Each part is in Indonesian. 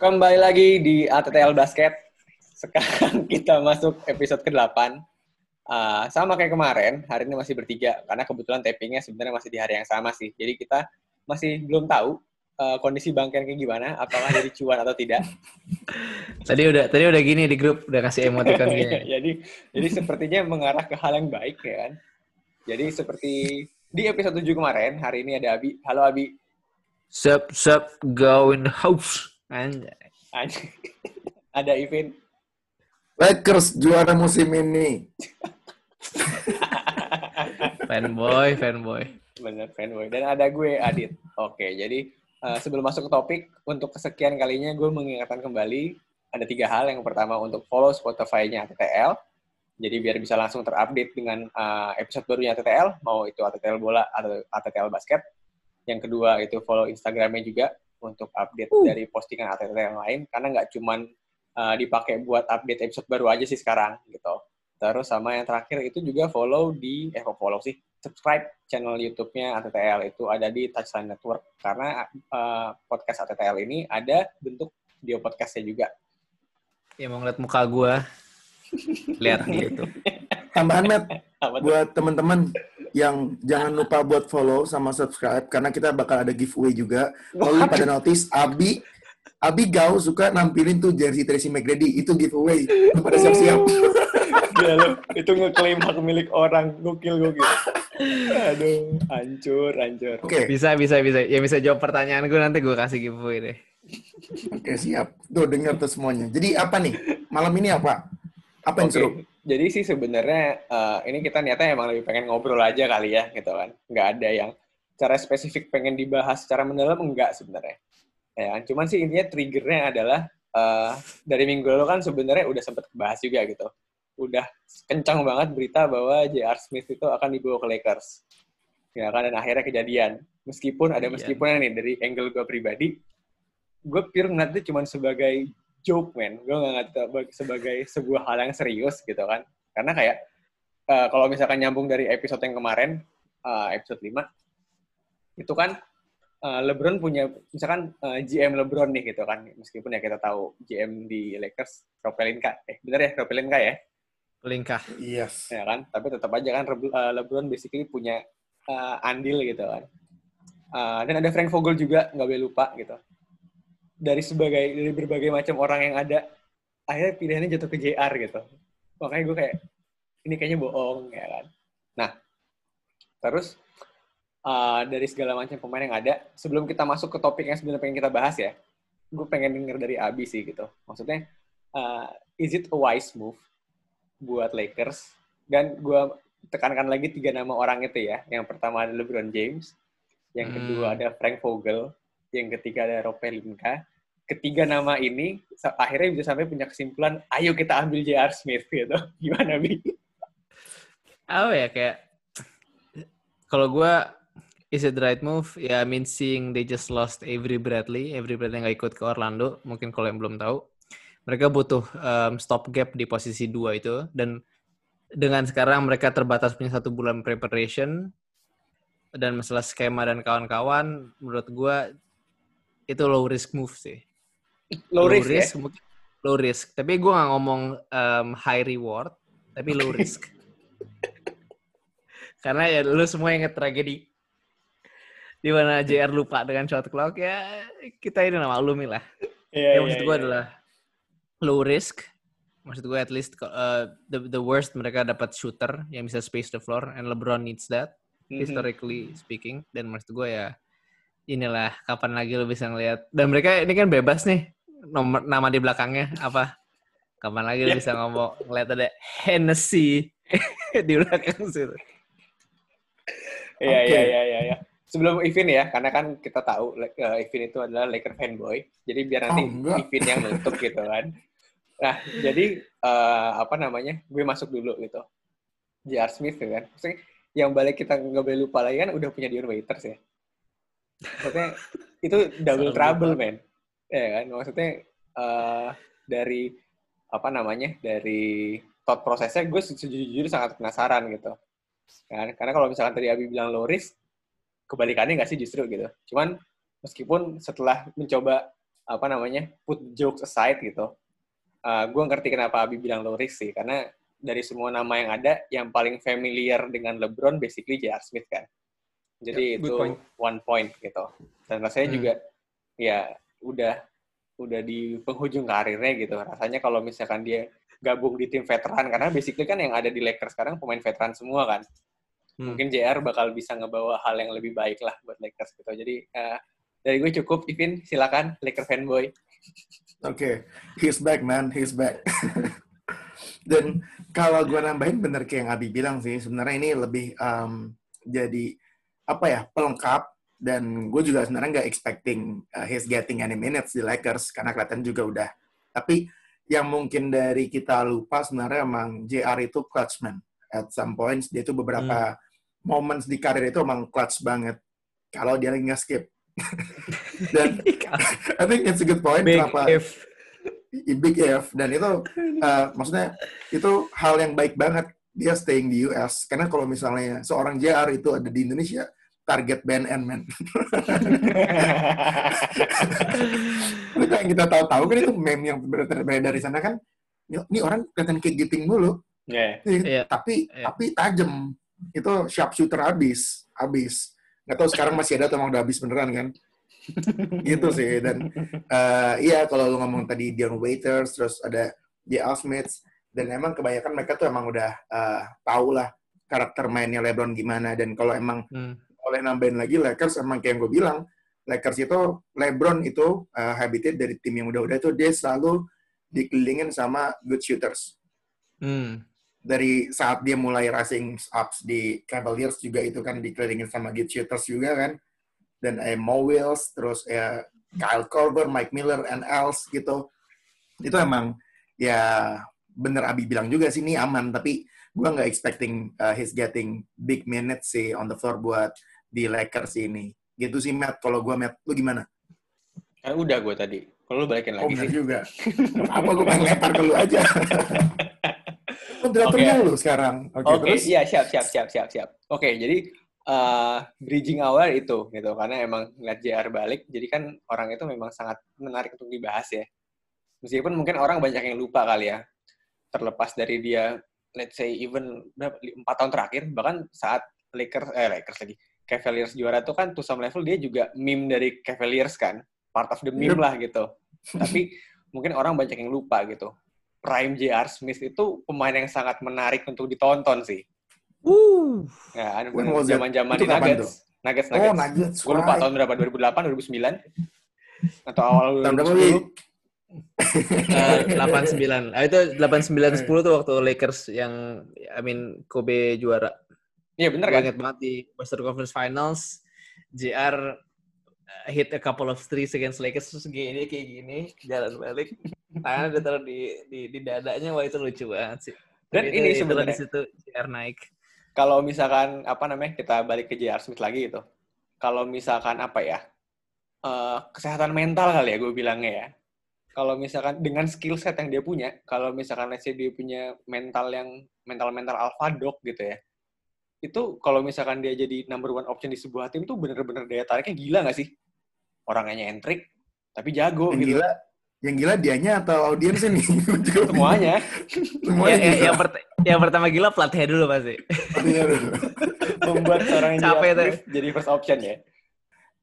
Kembali lagi di ATTL Basket. Sekarang kita masuk episode ke-8. Sama kayak kemarin, hari ini masih bertiga. Karena kebetulan tapingnya sebenarnya masih di hari yang sama sih. Jadi kita masih belum tahu kondisi Bang Ken kayak gimana. Apakah jadi cuan atau tidak. Tadi udah gini di grup. Udah kasih emoticon gini. jadi sepertinya mengarah ke hal yang baik ya kan. Jadi seperti di episode 7 kemarin, hari ini ada Abi. Halo Abi. Sup, go in the house. Anjay. Ada Ivin. Lakers juara musim ini. fanboy. Bener, fanboy. Dan ada gue, Adit. Oke, jadi sebelum masuk ke topik, untuk kesekian kalinya gue mengingatkan kembali, ada 3 hal. Yang pertama, untuk follow Spotify-nya ATTL. Jadi biar bisa langsung terupdate dengan episode barunya ATTL, mau itu ATTL Bola atau ATTL Basket. Yang kedua, itu follow Instagram-nya juga untuk update dari postingan ATTL yang lain, karena nggak cuman dipakai buat update episode baru aja sih sekarang, gitu. Terus sama yang terakhir itu juga subscribe channel YouTube-nya ATTL, itu ada di Touchline Network, karena podcast ATTL ini ada bentuk video podcast-nya juga. Ya, mau ngeliat muka gue, lihat di YouTube. Tambahan, Matt, buat teman-teman yang jangan lupa buat follow sama subscribe, karena kita bakal ada giveaway juga. Kalau pada notice, Abi Gau suka nampilin tuh jersey Tracy McGrady, itu giveaway. Pada siap-siap. Ya, loh, itu ngeklaim hak milik orang. Gokil. Aduh, hancur. Okay. Bisa. Ya bisa jawab pertanyaan gue, nanti gue kasih giveaway deh. Oke, siap. Tuh, dengar tuh semuanya. Jadi apa nih? Malam ini apa? Apa yang seru? Jadi sih sebenarnya ini kita niatnya emang lebih pengen ngobrol aja kali ya, gitu kan. Nggak ada yang secara spesifik pengen dibahas secara mendalam, enggak sebenarnya. Ya, cuman sih intinya triggernya adalah dari minggu lalu kan sebenarnya udah sempat bahas juga gitu. Udah kencang banget berita bahwa J.R. Smith itu akan dibawa ke Lakers. Ya kan, dan akhirnya kejadian. Meskipun nih dari angle gue pribadi, gue pure ngeliatnya cuman sebagai joke, man. Gue nggak ngerti sebagai sebuah hal yang serius, gitu kan. Karena kayak, kalau misalkan nyambung dari episode yang kemarin, episode 5, itu kan LeBron punya, misalkan GM LeBron nih, gitu kan. Meskipun ya kita tahu GM di Lakers, Ropelinka. Ropelinka ya? Pelinka. Yes. Ya kan? Tapi tetap aja kan LeBron basically punya andil, gitu kan. Dan ada Frank Vogel juga, nggak boleh lupa, gitu. Dari berbagai macam orang yang ada, akhirnya pilihannya jatuh ke JR gitu. Makanya gue kayak, ini kayaknya bohong, ya kan. Nah, terus dari segala macam pemain yang ada, sebelum kita masuk ke topik yang sebenarnya pengen kita bahas ya, gue pengen denger dari Abi sih gitu. Maksudnya, is it a wise move buat Lakers? Dan gue tekankan lagi 3 nama orang itu ya. Yang pertama ada LeBron James, yang kedua ada Frank Vogel, yang ketiga ada Ropelinka. Ketiga nama ini akhirnya bisa sampai punya kesimpulan, ayo kita ambil J.R. Smith gitu. Gimana, Bi? Kalau gue, is it the right move? Ya, yeah, I mean, seeing they just lost Avery Bradley nggak ikut ke Orlando, mungkin kalau yang belum tahu. Mereka butuh stopgap di posisi 2 itu. Dan dengan sekarang mereka terbatas punya 1 bulan preparation, dan masalah skema dan kawan-kawan, menurut gue, itu low risk move sih. Low risk ya? Mungkin low risk. Tapi gue nggak ngomong high reward, tapi low risk. Karena ya lu semua inget tragedi. Di mana JR lupa dengan shot clock, ya kita ini maklumi lah. Maksud gue adalah low risk. Maksud gue at least the worst mereka dapat shooter yang bisa space the floor, and LeBron needs that, historically speaking. Dan maksud gue ya, inilah kapan lagi lo bisa ngelihat, dan mereka ini kan bebas nih nomor nama di belakangnya apa, kapan lagi lo bisa ngomong ngelihat ada Hennessy di belakang situ. Iya. Sebelum Ivin ya, karena kan kita tahu Ivin itu adalah Laker fanboy, jadi biar nanti Ivin yang menutup gitu kan. Nah jadi gue masuk dulu gitu. J.R. Smith kan, maksudnya yang balik kita nggak boleh lupa lagi kan udah punya Dion Waiters ya. Maksudnya itu double trouble, man. Ya kan? Maksudnya dari thought prosesnya gue sejujurnya sangat penasaran gitu. Kan? Karena kalau misalkan tadi Abi bilang low risk, kebalikannya nggak sih justru gitu. Cuman meskipun setelah mencoba put jokes aside gitu. Gue ngerti kenapa Abi bilang low risk sih, karena dari semua nama yang ada, yang paling familiar dengan LeBron basically J.R. Smith kan. Jadi itu point. One point gitu. Dan rasanya juga ya udah di penghujung karirnya gitu. Rasanya kalau misalkan dia gabung di tim veteran, karena basically kan yang ada di Lakers sekarang pemain veteran semua kan. Mungkin JR bakal bisa ngebawa hal yang lebih baik lah buat Lakers gitu. Jadi dari gue cukup. Ivin, silakan, Lakers fanboy. Oke, he's back man, he's back. Dan kalau gue nambahin bener kayak yang Abi bilang sih, sebenarnya ini lebih jadi apa ya, pelengkap. Dan gue juga sebenarnya nggak expecting he's getting any minutes di Lakers, karena kelihatan juga udah. Tapi yang mungkin dari kita lupa sebenarnya emang JR itu clutchman. At some points, dia itu beberapa moments di karir itu emang clutch banget. Kalau dia lagi nggak skip. Dan I think it's a good point. Big kenapa, if. Big if. Dan itu, maksudnya, itu hal yang baik banget. Dia staying di US. Karena kalau misalnya seorang JR itu ada di Indonesia, target BNN, man. Itu yang kita tahu-tahu kan itu meme yang beredar di sana kan. Ini orang kelihatan giting mulu. Yeah. Yeah. Tapi tajam. Itu sharp shooter abis. Nggak tahu sekarang masih ada atau emang udah abis beneran kan. Gitu sih. Dan iya kalau lu ngomong tadi Dion Waiters, terus ada J.R. Smith, dan emang kebanyakan mereka tuh emang udah tahu lah karakter mainnya LeBron gimana. Dan kalau emang oleh nambahin lagi Lakers, emang kayak yang gue bilang, Lakers itu, LeBron itu habitat dari tim yang udah-udah itu, dia selalu dikelilingin sama good shooters. Dari saat dia mulai rising ups di Cavaliers juga itu kan dikelilingin sama good shooters juga kan. Dan Mo Williams, terus Kyle Korver, Mike Miller, and else gitu. Itu emang ya bener Abi bilang juga sih, ini aman, tapi gue nggak expecting he's getting big minutes sih on the floor buat di Lakers ini. Gitu sih, Matt. Kalau gue, Matt, lu gimana? Udah gue tadi. Kalau lu balikin lagi sih. Juga. Apa gue pengen lempar ke lu aja. Moderatornya lu sekarang. Oke, iya, siap. Oke, jadi bridging awal itu, gitu. Karena emang ngeliat JR balik, jadi kan orang itu memang sangat menarik untuk dibahas ya. Meskipun mungkin orang banyak yang lupa kali ya. Terlepas dari dia let's say even 4 tahun terakhir, bahkan saat Cavaliers juara tuh kan to some level dia juga meme dari Cavaliers kan, part of the meme lah gitu. Tapi mungkin orang banyak yang lupa gitu. Prime J.R. Smith itu pemain yang sangat menarik untuk ditonton sih. Ya, zaman-zaman di Nuggets. Gue lupa tahun berapa, 2008, 2009 atau awal 2010. 89. Itu 89-10 tuh waktu Lakers yang Kobe juara. Iya benar kan? Ingat banget di Western Conference Finals, JR hit a couple of threes against Lakers terus gini kayak gini, jalan balik. Tangannya ditaruh di dadanya, wah itu lucu banget sih. Dan ini sebenarnya di situ JR naik. Kalau misalkan kita balik ke JR Smith lagi gitu. Kalau misalkan kesehatan mental kali ya gue bilangnya ya. Kalau misalkan dengan skill set yang dia punya, kalau misalkan let's say dia punya mental alpha dog gitu ya, itu kalau misalkan dia jadi number one option di sebuah tim tuh bener-bener daya tariknya gila nggak sih? Orangnya nyentrik, tapi jago. Yang gitu. Gila, yang gila dianya atau audiens ini? Semuanya. Semuanya. Yang pertama gila pelatihnya dulu pasti. Membuat orang yang jadi first option ya.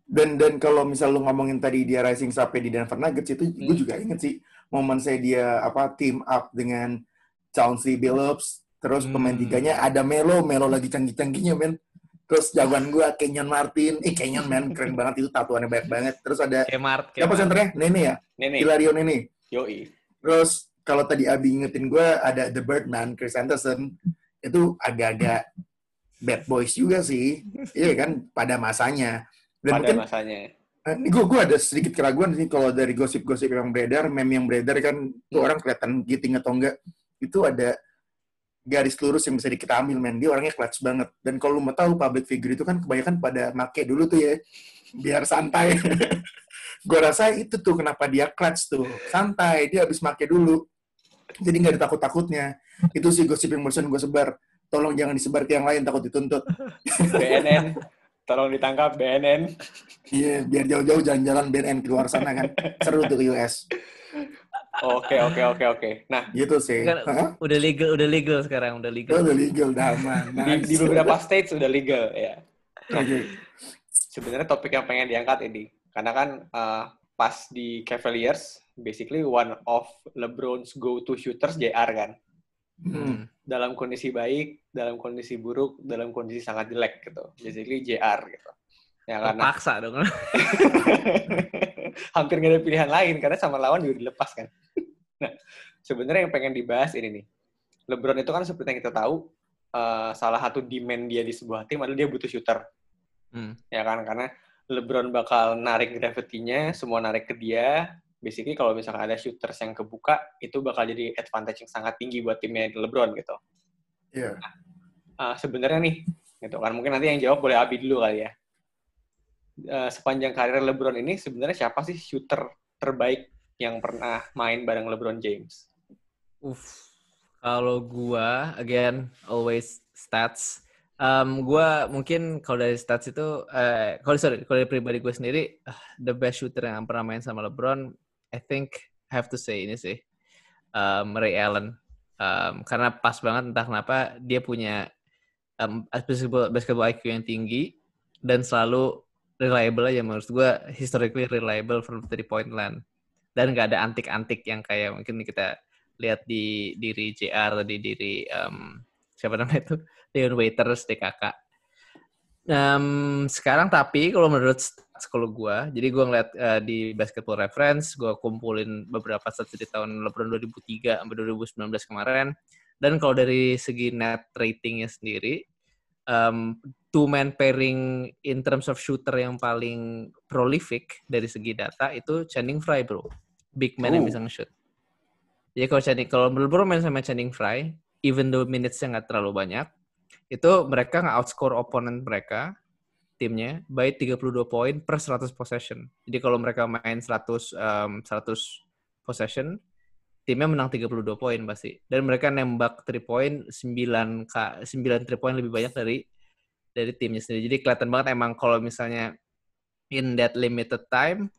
Dan kalau misal lu ngomongin tadi dia rising sampai di Denver Nuggets itu gue juga inget sih momen saya dia team up dengan Chauncey Billups, terus pemain tiganya ada Melo lagi canggih-canggihnya men, terus jagoan gue Kenyon Martin, Kenyon man keren banget itu tatuannya banyak banget, terus ada siapa senternya? Nene Hilario Nene. Yoi. Terus kalau tadi Abi ingetin gue ada The Birdman Chris Anderson, itu agak-agak bad boys juga sih, iya kan pada masanya. Dan pada mungkin, masanya. Gue ada sedikit keraguan sih kalau dari gosip-gosip yang beredar, meme yang beredar kan tuh orang kelihatan giting atau enggak. Itu ada garis lurus yang bisa kita ambil, men. Dia orangnya clutch banget. Dan kalau lu mau tahu public figure itu kan kebanyakan pada make dulu tuh ya. Biar santai. Gue rasa itu tuh kenapa dia clutch tuh. Santai, dia habis make dulu. Jadi nggak ada takut-takutnya. Itu sih gosip yang barusan gue sebar. Tolong jangan disebar ke yang lain, takut dituntut. BNN. Tolong ditangkap BNN. Iya, biar jauh-jauh jalan-jalan BNN keluar sana kan. Seru tuh ke US. Oke. Nah, gitu sih. Udah legal sekarang, udah legal aman. Nice. Di beberapa states udah legal ya. Nah, sebenarnya topik yang pengen diangkat ini karena kan pas di Cavaliers basically one of LeBron's go-to shooters JR kan. Dalam kondisi baik, dalam kondisi buruk, dalam kondisi sangat jelek gitu. Basically JR gitu. Ya karena paksa dong. Hampir nggak ada pilihan lain karena sama lawan juga dilepas kan. Nah, sebenarnya yang pengen dibahas ini nih. LeBron itu kan seperti yang kita tahu salah satu demand dia di sebuah tim adalah dia butuh shooter. Ya kan, karena LeBron bakal narik gravity-nya, semua narik ke dia. Basically kalau misalkan ada shooters yang kebuka, itu bakal jadi advantage yang sangat tinggi buat timnya LeBron gitu. Iya. Yeah. Sebenarnya nih, gitu kan, mungkin nanti yang jawab boleh Abi dulu kali ya. Sepanjang karir LeBron ini sebenarnya siapa sih shooter terbaik yang pernah main bareng LeBron James? Kalau gua again always stats. Gua mungkin kalau dari stats itu kalau dari pribadi gua sendiri the best shooter yang pernah main sama LeBron I think have to say ini sih Ray Allen. Karena pas banget entah kenapa dia punya basketball IQ yang tinggi dan selalu reliable aja menurut gue, historically reliable from 3-point land. Dan gak ada antik-antik yang kayak mungkin kita lihat di diri JR, di diri siapa namanya itu? Dion Waiters, DKK. Sekarang tapi kalau menurut stats kalau gue, jadi gue ngeliat di Basketball Reference, gue kumpulin beberapa stats di tahun LeBron 2003 sampai 2019 kemarin. Dan kalau dari segi net ratingnya sendiri, two-man pairing in terms of shooter yang paling prolific dari segi data itu Channing Frye, bro. Big man yang bisa nge-shoot. Jadi kalau LeBron main sama Channing Frye, even though minutes-nya nggak terlalu banyak, itu mereka nge-outscore opponent mereka, timnya, by 32 poin per 100 possession. Jadi kalau mereka main 100 possession, timnya menang 32 poin pasti. Dan mereka nembak 3 point 9 3 point lebih banyak dari timnya sendiri. Jadi kelihatan banget emang kalau misalnya in that limited time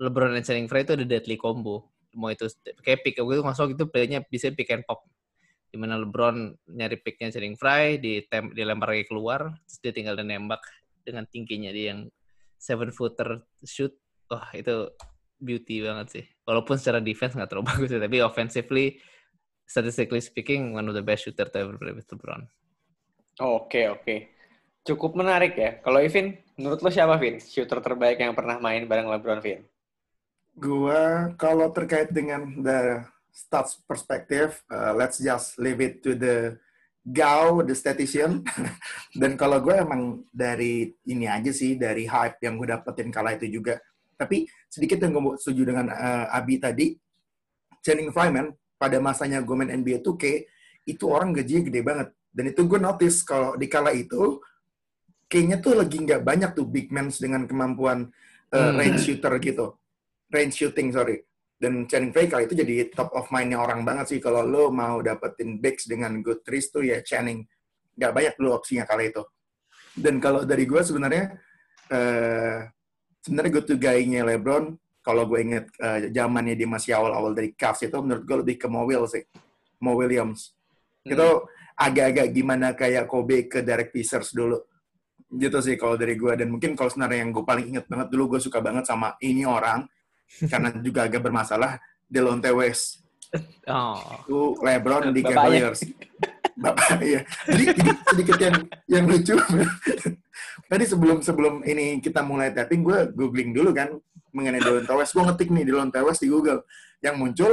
LeBron dan Channing Frye itu ada deadly combo. Mau itu kayak pick gitu masuk itu play-nya bisa pick and pop. Di mana LeBron nyari pick-nya Channing Frye dilempar lagi keluar, terus dia tinggal nembak dengan tingginya dia yang 7-footer shoot. Wah, itu beauty banget sih. Walaupun secara defense nggak terlalu bagus, tapi offensively, statistically speaking, one of the best shooter to ever play with LeBron. Oke. Cukup menarik ya. Kalau Ivin, menurut lo siapa, Vin? Shooter terbaik yang pernah main bareng LeBron, Vin? Gua, kalau terkait dengan the stats perspective, let's just leave it to the Gau, the statistician. Dan kalau gue emang dari ini aja sih, dari hype yang gue dapetin kala itu juga. Tapi sedikit yang gue setuju dengan Abi tadi, Channing Frye, pada masanya gue main NBA 2K, itu orang gajinya gede banget. Dan itu gue notice kalau di kala itu, kayaknya tuh lagi nggak banyak tuh big men dengan kemampuan range shooter gitu. Range shooting, sorry. Dan Channing Frye kali itu jadi top of mind-nya orang banget sih. Kalau lo mau dapetin bigs dengan good threes tuh ya Channing. Nggak banyak lo opsinya kala itu. Dan kalau dari gue sebenarnya, sebenarnya go-to guy-nya LeBron, kalau gue inget zamannya dia masih awal-awal dari Cavs itu, menurut gue lebih ke Mo Williams. Itu agak-agak gimana kayak Kobe ke Derek Fisher dulu. Gitu sih kalau dari gue. Dan mungkin kalau sebenarnya yang gue paling inget banget dulu, gue suka banget sama ini orang, karena juga agak bermasalah, Delonte West. Itu LeBron di Cavaliers. Bapak, ya. Jadi sedikit yang lucu. Tadi sebelum ini kita mulai tapping, gue googling dulu kan mengenai Delonte West. Gue ngetik nih Delonte West di Google. Yang muncul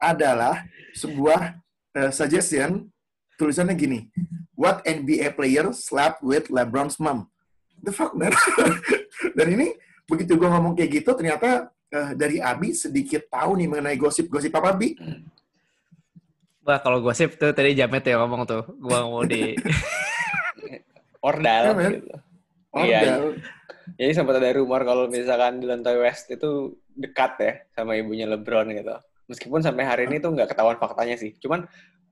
adalah sebuah suggestion, tulisannya gini, what NBA player slept with LeBron's mom? The fuck, man? Dan ini, begitu gue ngomong kayak gitu, ternyata dari Abi sedikit tahu nih mengenai gosip-gosip apa, Abi? Wah, kalau gosip tuh tadi Jamet ya ngomong tuh. Gue mau di ordal. Yeah, gitu. Ordal. Ya. Jadi sempat ada rumor kalau misalkan Delonte West itu dekat ya sama ibunya LeBron gitu. Meskipun sampai hari ini tuh nggak ketahuan faktanya sih. Cuman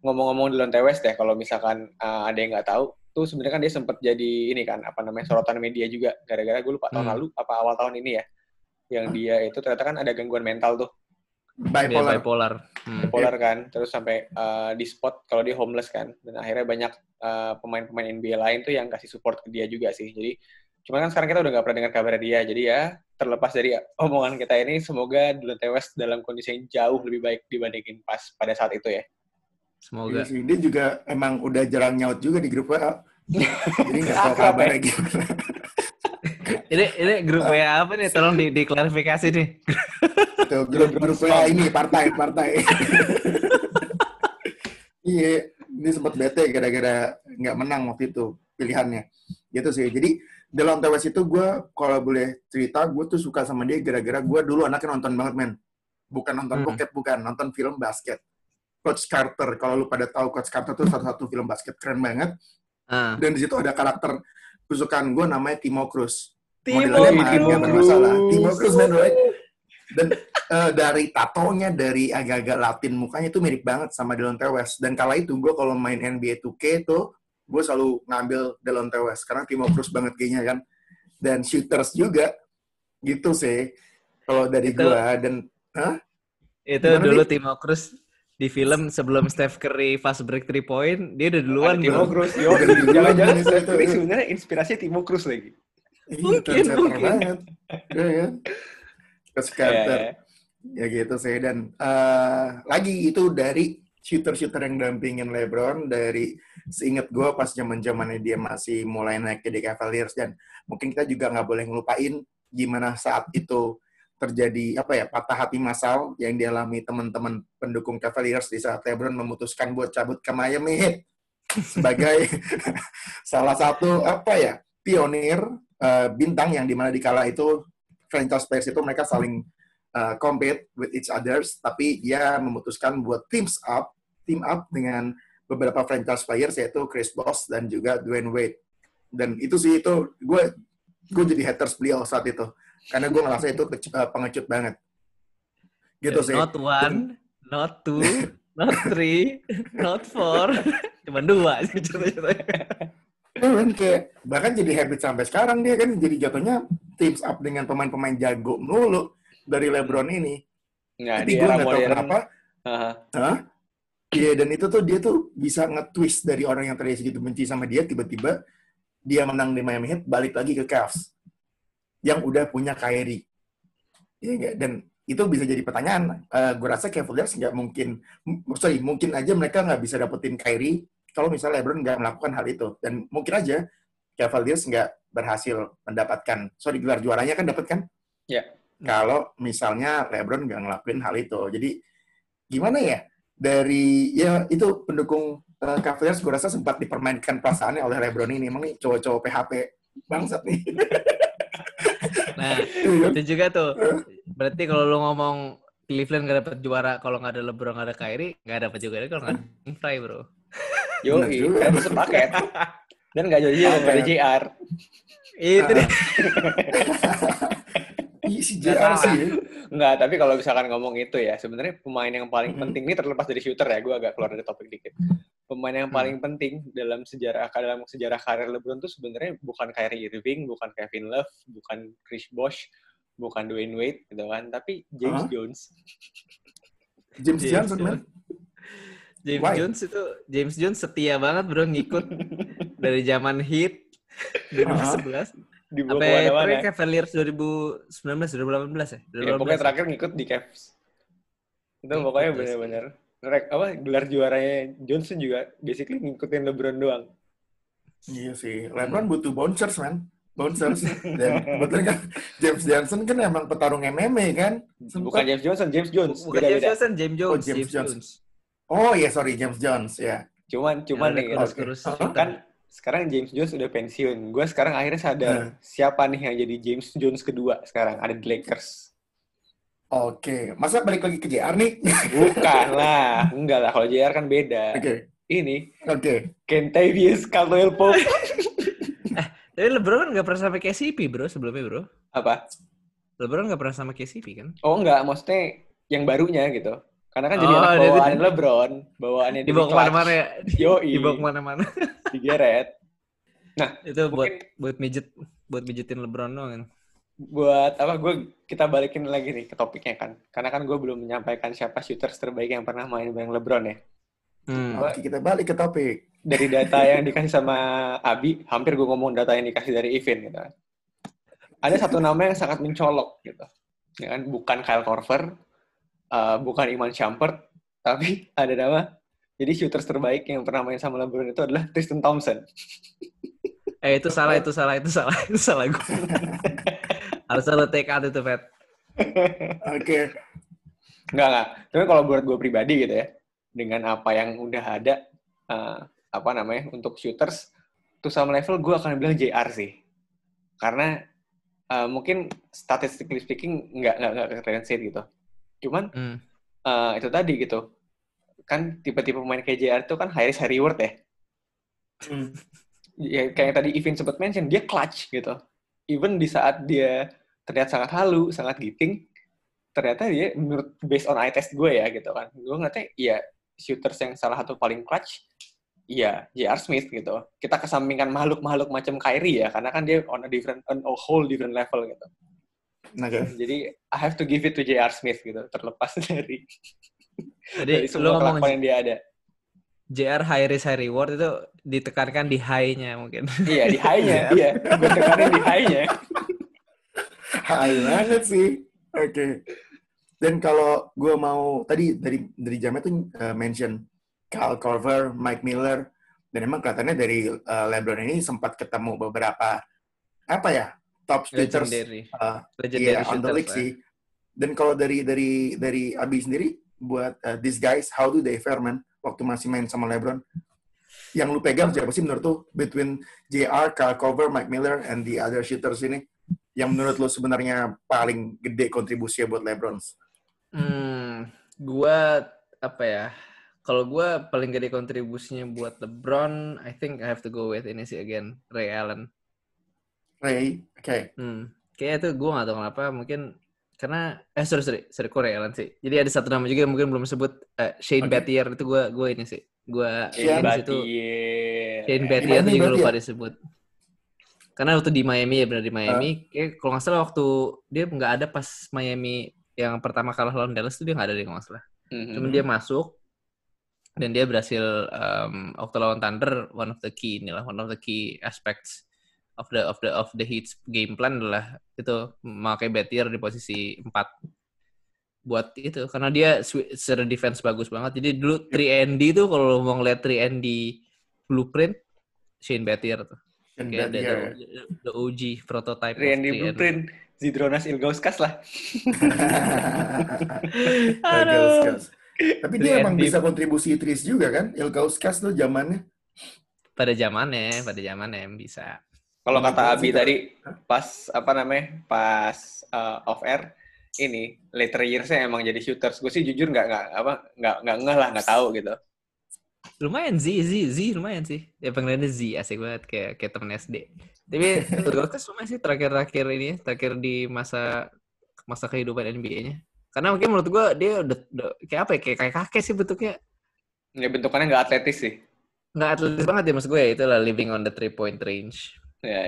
ngomong-ngomong Delonte West ya, kalau misalkan ada yang nggak tahu, tuh sebenarnya kan dia sempat jadi ini kan, apa namanya, sorotan media juga, gara-gara gue lupa tahun lalu apa awal tahun ini ya, yang dia itu ternyata kan ada gangguan mental tuh, bipolar kan, terus sampai di spot kalau dia homeless kan, dan akhirnya banyak pemain-pemain NBA lain tuh yang kasih support ke dia juga sih. Jadi cuman kan sekarang kita udah nggak pernah dengar kabar dia, jadi ya terlepas dari omongan kita ini, semoga Delonte West dalam kondisi yang jauh lebih baik dibandingin pas pada saat itu ya. Semoga. Dia juga emang udah jarang nyaut juga di grup WA. Jadi nggak tahu kabarnya gitu. Ini grup WA apa nih? Tolong diklarifikasi nih. Tuh, grup WA ini partai. Iya, ini sempat bete gara-gara nggak menang waktu itu pilihannya. Gitu sih. Jadi Delonte West itu gue kalau boleh cerita, gue tuh suka sama dia gara-gara gue dulu anaknya nonton banget men. Bukan nonton bokep, bukan nonton film basket. Coach Carter, kalau lu pada tahu Coach Carter tuh satu-satu film basket keren banget. Dan di situ ada karakter kesukaan gue namanya Timo Cruz. Timo Cruz main. Dan dari tatonya, dari agak-agak Latin mukanya itu mirip banget sama Delonte West. Dan kala itu gue kalau main NBA 2K tuh gue selalu ngambil Delonte West karena Timo Cruz banget kayaknya kan. Dan shooters juga gitu sih kalau dari gue. Dan itu gimana dulu nih? Timo Cruz di film sebelum Steph Curry fast break 3 point, dia udah duluan. Timo Cruz, jangan-jangan Steph Curry sebenarnya inspirasi Timo Cruz lagi. Mungkin. Terus Carter. Ya gitu sih. Dan lagi itu dari shooter-shooter yang dampingin LeBron, dari seinget gue pas zaman-zamannya dia masih mulai naik ke Cavaliers. Dan mungkin kita juga nggak boleh ngelupain gimana saat itu terjadi patah hati massal yang dialami teman-teman pendukung Cavaliers di saat LeBron memutuskan buat cabut ke Miami Heat sebagai salah satu pionir bintang yang dimana dikala itu franchise players itu mereka saling compete with each others, tapi dia memutuskan buat team up dengan beberapa franchise players yaitu Chris Bosh dan juga Dwayne Wade. Dan itu sih itu gue jadi haters beliau saat itu. Karena gue ngerasa itu pengecut banget. Gitu sih. Not one, not two, not three, not four. Cuman dua sih contoh-contohnya. Bahkan jadi habit sampai sekarang dia kan jadi jatuhnya teams up dengan pemain-pemain jago mulu dari LeBron ini. Nah, tapi gue gak tau kenapa. Iya, dan itu tuh dia tuh bisa nge-twist dari orang yang tadinya segitu benci sama dia, tiba-tiba dia menang di Miami Heat, balik lagi ke Cavs. Yang udah punya Kyrie. Ya, dan itu bisa jadi pertanyaan. Gue rasa Cavaliers nggak mungkin, mungkin aja mereka nggak bisa dapetin Kyrie kalau misalnya LeBron nggak melakukan hal itu. Dan mungkin aja Cavaliers nggak berhasil mendapatkan, gelar juaranya kan dapat kan? Iya. Yeah. Kalau misalnya LeBron nggak ngelakuin hal itu. Jadi gimana ya? Dari, itu pendukung Cavaliers gue rasa sempat dipermainkan perasaannya oleh LeBron ini. Emang nih cowok-cowok PHP bangsat nih. Nah, itu juga tuh. Berarti kalau lu ngomong Cleveland gak dapet juara kalau gak ada LeBron, gak ada Kyrie, gak dapet juga ini kalau gak ada Frye, bro. Yoi, kan sepaket. Dan gak jadi gak ada JR. Itu deh. Si JR sih. Enggak, tapi kalau misalkan ngomong itu ya, sebenarnya pemain yang paling penting, ini terlepas dari shooter ya, gue agak keluar dari topik dikit. Pemain yang paling penting dalam sejarah karir LeBron tuh sebenarnya bukan Kyrie Irving, bukan Kevin Love, bukan Chris Bosh, bukan Dwayne Wade, gitu kan. Tapi James Jones. James Johnson, man. James Jones setia banget, bro, ngikut dari zaman Heat 2011. Sampai Cavaliers 2018 ya? Ya, pokoknya terakhir ngikut di Cavs. Itu pokoknya benar-benar. Gelar juaranya Johnson juga basically ngikutin LeBron doang. Iya sih, LeBron butuh bouncers man, bouncers. Dan betul kan, James Johnson kan emang petarung MMA kan? Bukan James Jones. James Jones. Oh iya, sorry, James Jones ya. Cuman nih, kan sekarang James Jones udah pensiun. Gue sekarang akhirnya sadar siapa nih yang jadi James Jones kedua sekarang, ada di Lakers. Oke, masa balik lagi ke JR nih? Bukan lah, enggak lah. Kalau JR kan beda. Ini Kentavius Caldwell Pope. Tapi LeBron kan nggak pernah sama KCP bro sebelumnya bro. Apa? LeBron nggak pernah sama KCP kan? Oh enggak, maksudnya yang barunya gitu. Karena kan jadi anak bawaan LeBron, bawaannya dibawa kemana-mana ya? Yoi. Digeret. Nah, itu buat mijitin LeBron doang. Buat apa, kita balikin lagi nih ke topiknya kan. Karena kan gue belum menyampaikan siapa shooters terbaik yang pernah main bareng LeBron ya. Oke, kita balik ke topik. Dari data yang dikasih sama Abi, hampir gue ngomong data yang dikasih dari Ivin gitu. Ada satu nama yang sangat mencolok gitu. Ya kan, bukan Kyle Korver, bukan Iman Shumpert, tapi ada nama. Jadi shooters terbaik yang pernah main sama LeBron itu adalah Tristan Thompson. Itu salah gue. Harus ada take out itu, Pat. Oke. Enggak. Tapi kalau buat gue pribadi gitu ya, dengan apa yang udah ada, untuk shooters, to some level gue akan bilang JR sih. Karena mungkin statistically speaking nggak translate gitu. Cuman itu tadi gitu. Kan tipe-tipe pemain kayak JR itu kan high risk, high reward ya. Ya kayak tadi Ivin sempat mention, dia clutch gitu. Even di saat dia terlihat sangat halu, sangat giting, ternyata dia menurut based on eye test gue ya gitu kan. Gue ngeliatnya ya shooters yang salah satu paling clutch ya J.R. Smith gitu. Kita kesampingkan makhluk-makhluk macam Kyrie ya, karena kan dia on a whole different level gitu. Okay. Jadi I have to give it to J.R. Smith gitu, terlepas dari jadi semua kelakuan yang dia ada. J.R. high risk high reward itu ditekankan di high-nya mungkin. Iya, di high-nya. Iya, gue tekanin di high-nya. High banget sih. Oke. Okay. Dan kalau gue mau tadi dari jamnya tuh mention Kyle Korver, Mike Miller, dan emang kelihatannya dari LeBron ini sempat ketemu beberapa top shooters on the league sih. Dan kalau dari Abi sendiri buat these guys, how do they fare, man? Waktu masih main sama LeBron, yang lu pegang siapa sih menurut tuh between JR, Kyle Korver, Mike Miller, and the other shooters ini? Yang menurut lo sebenarnya paling gede kontribusinya buat LeBron? Kalau gue paling gede kontribusinya buat LeBron, I think I have to go with ini sih again, Ray Allen. Ray, oke. Okay. Kayaknya tuh gue nggak tahu kenapa, mungkin karena sorry kok Ray Allen sih. Jadi ada satu nama juga yang mungkin belum sebut, Shane Battier itu gue ini sih. Shane Battier itu juga lupa disebut. Karena waktu di Miami kalau nggak salah waktu dia nggak ada pas Miami yang pertama kalah lawan Dallas itu dia nggak ada deh kalau nggak salah. Cuman dia masuk dan dia berhasil waktu lawan Thunder one of the key aspects of the Heat's game plan adalah itu memakai Battier di posisi 4 buat itu karena dia secara defense bagus banget. Jadi dulu 3&D tuh kalau mau ngeliat 3&D blueprint Shane Battier tuh. Kayak the OG prototype Randy Blueprint, Žydrūnas Ilgauskas lah. Ilgauskas. Tapi dia emang bisa kontribusi tris juga kan? Ilgauskas tuh zamannya. Pada zamannya bisa. Kalau kata Abi tadi pas off air ini later years-nya emang jadi shooters. Gue sih jujur nggak tahu gitu. Lumayan sih. Ya panggilannya Z, asik banget kayak temen SD. Tapi terus lumayan sih terakhir di masa kehidupan NBA-nya. Karena mungkin menurut gue dia udah kayak kakek sih bentuknya. Ya bentukannya nggak atletis sih. Nggak atletis banget ya maksud gue, itulah living on the 3-point range. Ya.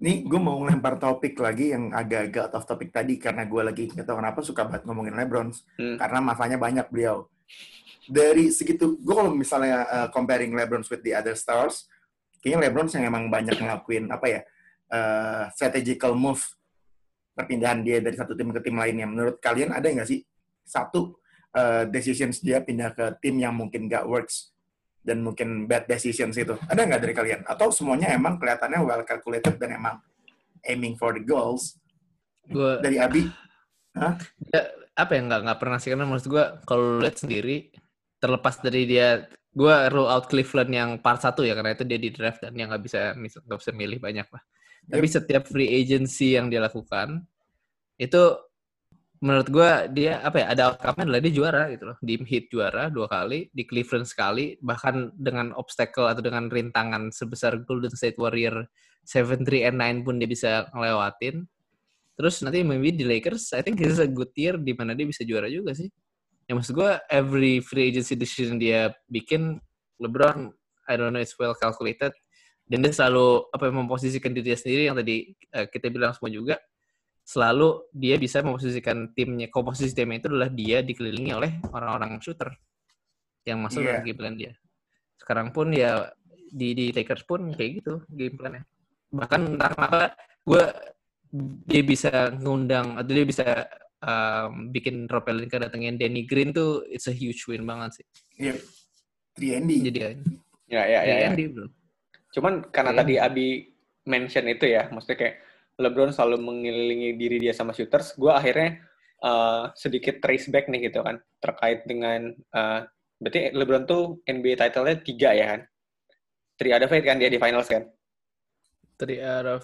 Nih gue mau ngelempar topik lagi yang agak-agak off topic tadi karena gue lagi nggak tahu kenapa suka banget ngomongin LeBron karena masanya banyak beliau. Dari segitu, gue kalau misalnya comparing LeBron with the other stars, kayaknya LeBron yang emang banyak ngelakuin strategical move perpindahan dia dari satu tim ke tim lainnya. Menurut kalian ada nggak sih satu decisions dia pindah ke tim yang mungkin nggak works dan mungkin bad decisions itu? Ada nggak dari kalian? Atau semuanya emang kelihatannya well calculated dan emang aiming for the goals? Dari Abi? Nggak pernah sih, karena menurut gue kalau lihat sendiri terlepas dari dia, gue rule out Cleveland yang part 1 ya karena itu dia di draft dan dia nggak bisa milih banyak lah. Tapi setiap free agency yang dia lakukan itu menurut gue dia ada outcome-nya adalah dia juara gitu loh. Di Heat juara 2 kali, di Cleveland sekali, bahkan dengan obstacle atau dengan rintangan sebesar Golden State Warrior 7, 3, and 9 pun dia bisa ngelewatin. Terus nanti maybe di Lakers, I think it's a good year di mana dia bisa juara juga sih. Ya maksud gue, every free agency decision dia bikin, LeBron I don't know, it's well calculated. Dan dia selalu memposisikan dirinya sendiri yang tadi kita bilang semua juga. Selalu dia bisa memposisikan timnya. Komposisi timnya itu adalah dia dikelilingi oleh orang-orang shooter yang masuk dalam game plan dia. Sekarang pun ya di Lakers pun kayak gitu game plan-nya. Bahkan entah kenapa dia bisa ngundang atau dia bisa bikin Rob Pelinka datengin Danny Green tuh, it's a huge win banget sih. Iya. Yep. 3ND. Jadi ya. 3ND, bro. Cuman karena tadi Abi mention itu ya, maksudnya kayak LeBron selalu mengelilingi diri dia sama shooters, gue akhirnya sedikit trace back nih gitu kan, terkait dengan berarti LeBron tuh NBA title-nya 3 ya kan? 3 out of 8 kan dia di finals kan? 3 out of,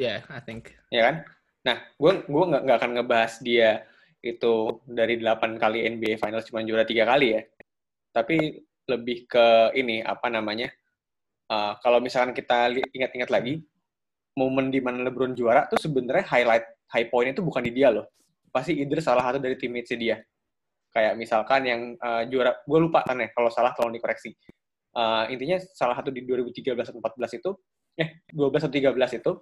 I think. Ya kan? Nah, gue nggak akan ngebahas dia itu dari 8 kali NBA Finals cuma juara 3 kali ya. Tapi lebih ke ini, kalau misalkan kita ingat-ingat lagi, momen di mana LeBron juara tuh sebenarnya high point itu bukan di dia loh. Pasti either salah satu dari teammates-nya dia. Kayak misalkan yang juara, gue lupa kan ya, kalau salah tolong dikoreksi. Intinya salah satu di 2013-14 itu, 12 atau 13 itu,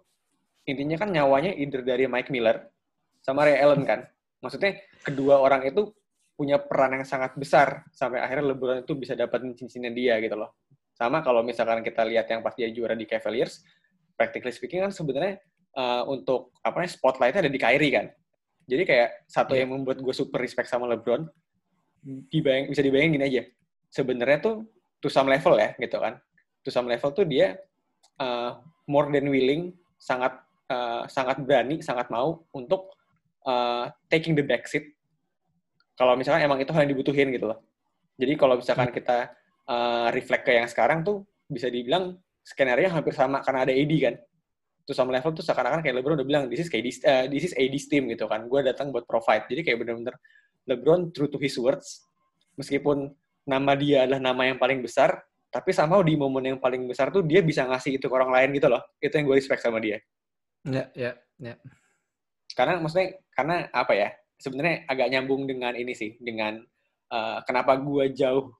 intinya kan nyawanya either dari Mike Miller sama Ray Allen kan. Maksudnya kedua orang itu punya peran yang sangat besar sampai akhirnya LeBron itu bisa dapetin cincinnya dia gitu loh. Sama kalau misalkan kita lihat yang pas dia juara di Cavaliers, practically speaking kan sebenarnya untuk spotlight-nya ada di Kyrie kan. Jadi kayak satu yang membuat gue super respect sama LeBron, bisa dibayangin gini aja. Sebenarnya tuh to some level ya gitu kan. To some level tuh dia more than willing, sangat berani, sangat mau untuk taking the back seat. Kalau misalkan emang itu hal yang dibutuhin gitu loh. Jadi kalau misalkan kita reflect ke yang sekarang tuh bisa dibilang skenario hampir sama karena ada AD kan. Terus sama level tuh seakan-akan kayak LeBron udah bilang this is AD's team gitu kan. Gue datang buat provide. Jadi kayak benar-benar LeBron true to his words. Meskipun nama dia adalah nama yang paling besar, tapi somehow di momen yang paling besar tuh dia bisa ngasih itu ke orang lain gitu loh. Itu yang gue respect sama dia. Ya. Karena sebenarnya agak nyambung dengan ini sih, dengan kenapa gue jauh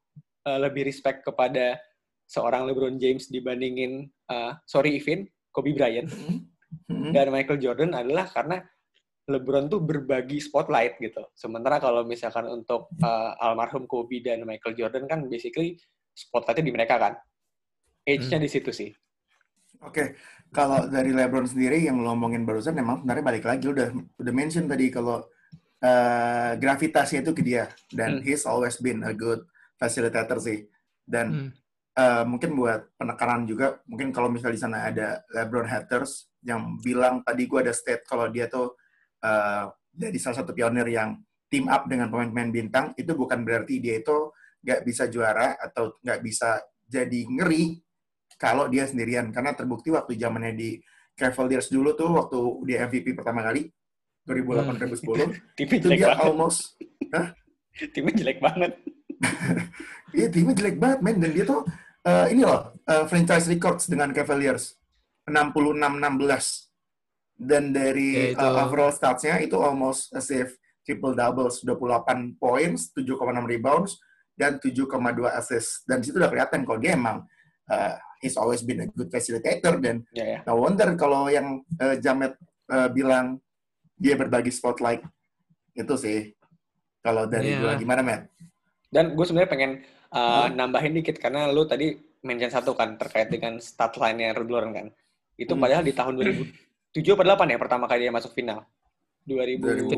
lebih respect kepada seorang LeBron James dibandingin Ivin, Kobe Bryant dan Michael Jordan adalah karena LeBron tuh berbagi spotlight gitu. Sementara kalau misalkan untuk almarhum Kobe dan Michael Jordan kan basically spotlightnya di mereka kan. Age-nya di situ sih. Oke, kalau dari LeBron sendiri yang lo ngomongin barusan, memang sebenarnya balik lagi lo udah mention tadi kalau gravitasinya itu ke dia dan he's always been a good facilitator sih. Dan mungkin buat penekanan juga, mungkin kalau misalnya di sana ada LeBron haters yang bilang tadi gue ada state kalau dia tuh jadi salah satu pionir yang team up dengan pemain-pemain bintang, itu bukan berarti dia itu nggak bisa juara atau nggak bisa jadi ngeri kalau dia sendirian. Karena terbukti waktu zamannya di Cavaliers dulu tuh, waktu dia MVP pertama kali, 2008-2010, itu dia almost... Timnya jelek banget. Iya, timnya jelek banget, men. Dan dia tuh, franchise records dengan Cavaliers. 66-16. Dan dari overall stats-nya, itu almost as if triple-doubles. 28 points, 7,6 rebounds, dan 7,2 assist. Dan disitu udah kelihatan kalau dia emang... he's always been a good facilitator, dan no wonder kalau yang Jamet bilang dia berbagi spotlight itu sih kalau dari gue. Gimana, Matt? Dan gue sebenarnya pengen nambahin dikit karena lu tadi mention satu kan terkait dengan start line-nya LeBron kan. Itu padahal di tahun 2007 atau 8 ya pertama kali dia masuk final. 2008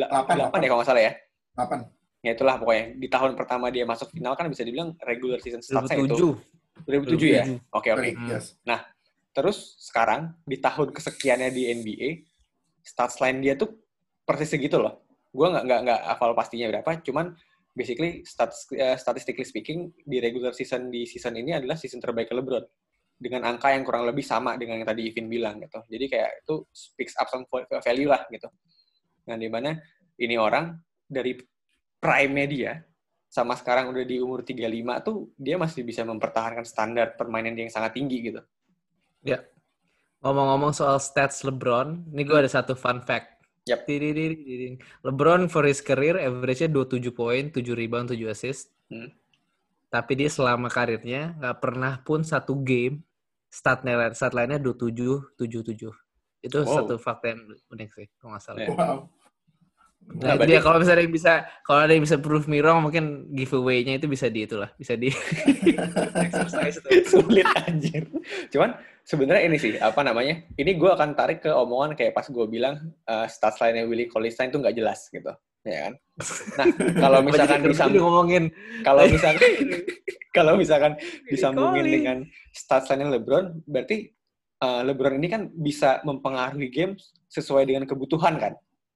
ya kalau nggak salah ya. 8. Ya itulah pokoknya di tahun pertama dia masuk final kan bisa dibilang regular season start-nya itu 2007 ya? Oke. Nah, terus sekarang, di tahun kesekiannya di NBA, stats line dia tuh persis segitu loh. Gue nggak hafal pastinya berapa, cuman basically, statistically speaking, di regular season, di season ini adalah season terbaik LeBron. Dengan angka yang kurang lebih sama dengan yang tadi Ivin bilang gitu. Jadi kayak itu speaks up some value lah gitu. Nah, dimana ini orang dari prime-nya dia, sama sekarang udah di umur 35 tuh, dia masih bisa mempertahankan standar permainan dia yang sangat tinggi gitu. Ya. Ngomong-ngomong soal stats LeBron, ini gue ada satu fun fact. Yep. LeBron for his career average-nya 27 poin, 7 rebound, 7 assist. Tapi dia selama karirnya nggak pernah pun satu game stat lainnya 27-77. Itu satu fakta yang unik sih, kalau nggak salah. Wow. Nah, dia kalau misalnya ada yang bisa, kalau ada yang bisa prove me wrong, mungkin giveaway-nya itu bisa di itulah, bisa di exercise itu. Sulit anjir. Cuman sebenarnya ini sih, apa namanya? Ini gue akan tarik ke omongan kayak pas gue bilang stats line-nya Willie Collins-nya itu nggak jelas gitu, ya kan? Nah, kalau misalkan disambungin, kalau misalkan disambungin dengan stats line-nya LeBron, berarti LeBron ini kan bisa mempengaruhi game sesuai dengan kebutuhan kan?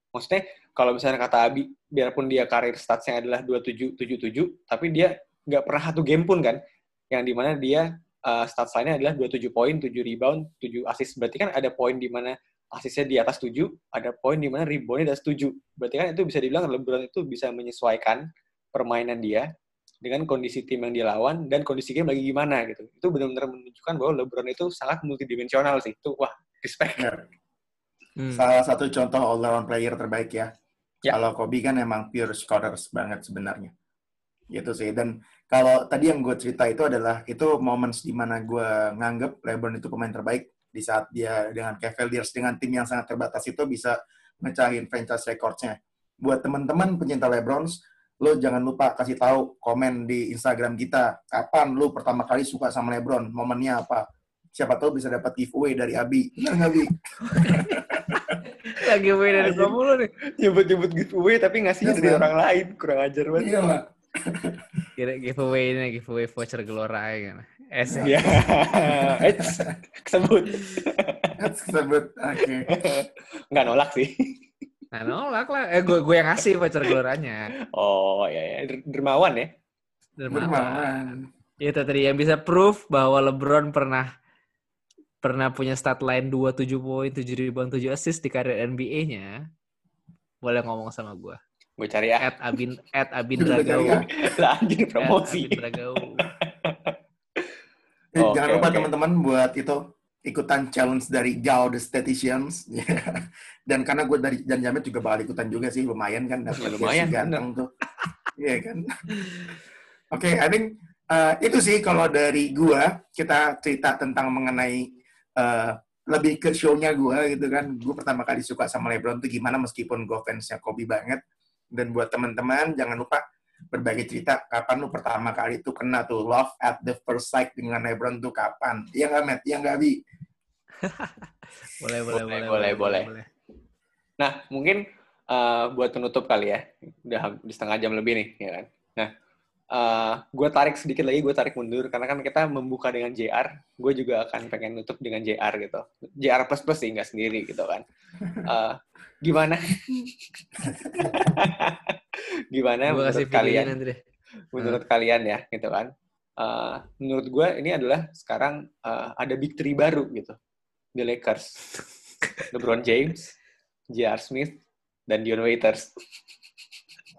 Maksudnya kalau misalnya kata Abi, biarpun dia karir statsnya adalah 27-77, tapi dia nggak pernah satu game pun kan, yang dimana dia statsnya adalah 27 poin, 7 rebound, 7 assist. Berarti kan ada poin dimana assistnya di atas 7, ada poin dimana reboundnya di atas 7. Berarti kan itu bisa dibilang LeBron itu bisa menyesuaikan permainan dia dengan kondisi tim yang dilawan dan kondisi game lagi gimana gitu. Itu benar-benar menunjukkan bahwa LeBron itu sangat multidimensional sih. Itu wah, respect. Salah satu contoh all-around player terbaik ya. Ya. Kalau Kobe kan emang pure scorers banget sebenarnya. Gitu sih. Dan kalau tadi yang gue cerita itu adalah, itu momen di mana gue nganggep LeBron itu pemain terbaik di saat dia dengan Cavaliers, dengan tim yang sangat terbatas itu bisa mecahin franchise records-nya. Buat teman-teman pencinta LeBron, lo jangan lupa kasih tahu komen di Instagram kita, kapan lo pertama kali suka sama LeBron, momennya apa. Siapa tahu bisa dapat giveaway dari Abi. Bener nggak, Abi? Lagi giveaway dari kamu lo nih. Nyebut-nyebut giveaway tapi ngasihnya dari orang lain. Kurang ajar banget. Iya, Pak. Kira giveaway ini, giveaway voucher Gelora ya. Iya. Kesebut. Kesebut. Oke. Nggak nolak sih. Nah, nolak lah. Gue yang ngasih voucher Geloranya. Oh, iya. Dermawan ya? Dermawan. Itu tadi yang bisa proof bahwa LeBron pernah punya stat line 27 poin, 7 rebound, 7 assist di karir NBA-nya. Boleh ngomong sama gue. Gue cari ya. Abin Dragau. Lanjut promosi. Abin Dragau. Jangan lupa teman-teman buat itu ikutan challenge dari Gao the Statisticians. Dan karena gue dari Jamnya juga bakal ikutan juga sih, lumayan kan dapat lumayan ganteng tuh. Iya kan? Oke, I think itu sih kalau dari gua, kita cerita tentang mengenai lebih ke show-nya gua gitu kan. Gua pertama kali suka sama LeBron tuh gimana, meskipun gua fansnya Kobe banget. Dan buat teman-teman jangan lupa berbagi cerita kapan lu pertama kali tuh kena tuh love at the first sight dengan LeBron tuh kapan. Iya nggak, Matt? Iya nggak, Bi? Boleh. Nah, mungkin buat penutup kali ya. Udah setengah jam lebih nih, ya kan? Nah, gue tarik sedikit lagi, gue tarik mundur karena kan kita membuka dengan JR, gue juga akan pengen nutup dengan JR gitu. JR plus sih, nggak sendiri gitu kan. Gimana? Gimana menurut kalian? Menurut kalian ya gitu kan. Menurut gue ini adalah sekarang ada big three baru gitu. The Lakers, LeBron James, J.R. Smith, dan Dion Waiters.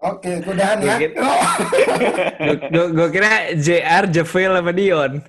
Oke, kudahan ya. Gue kira JR, Javel sama Dion.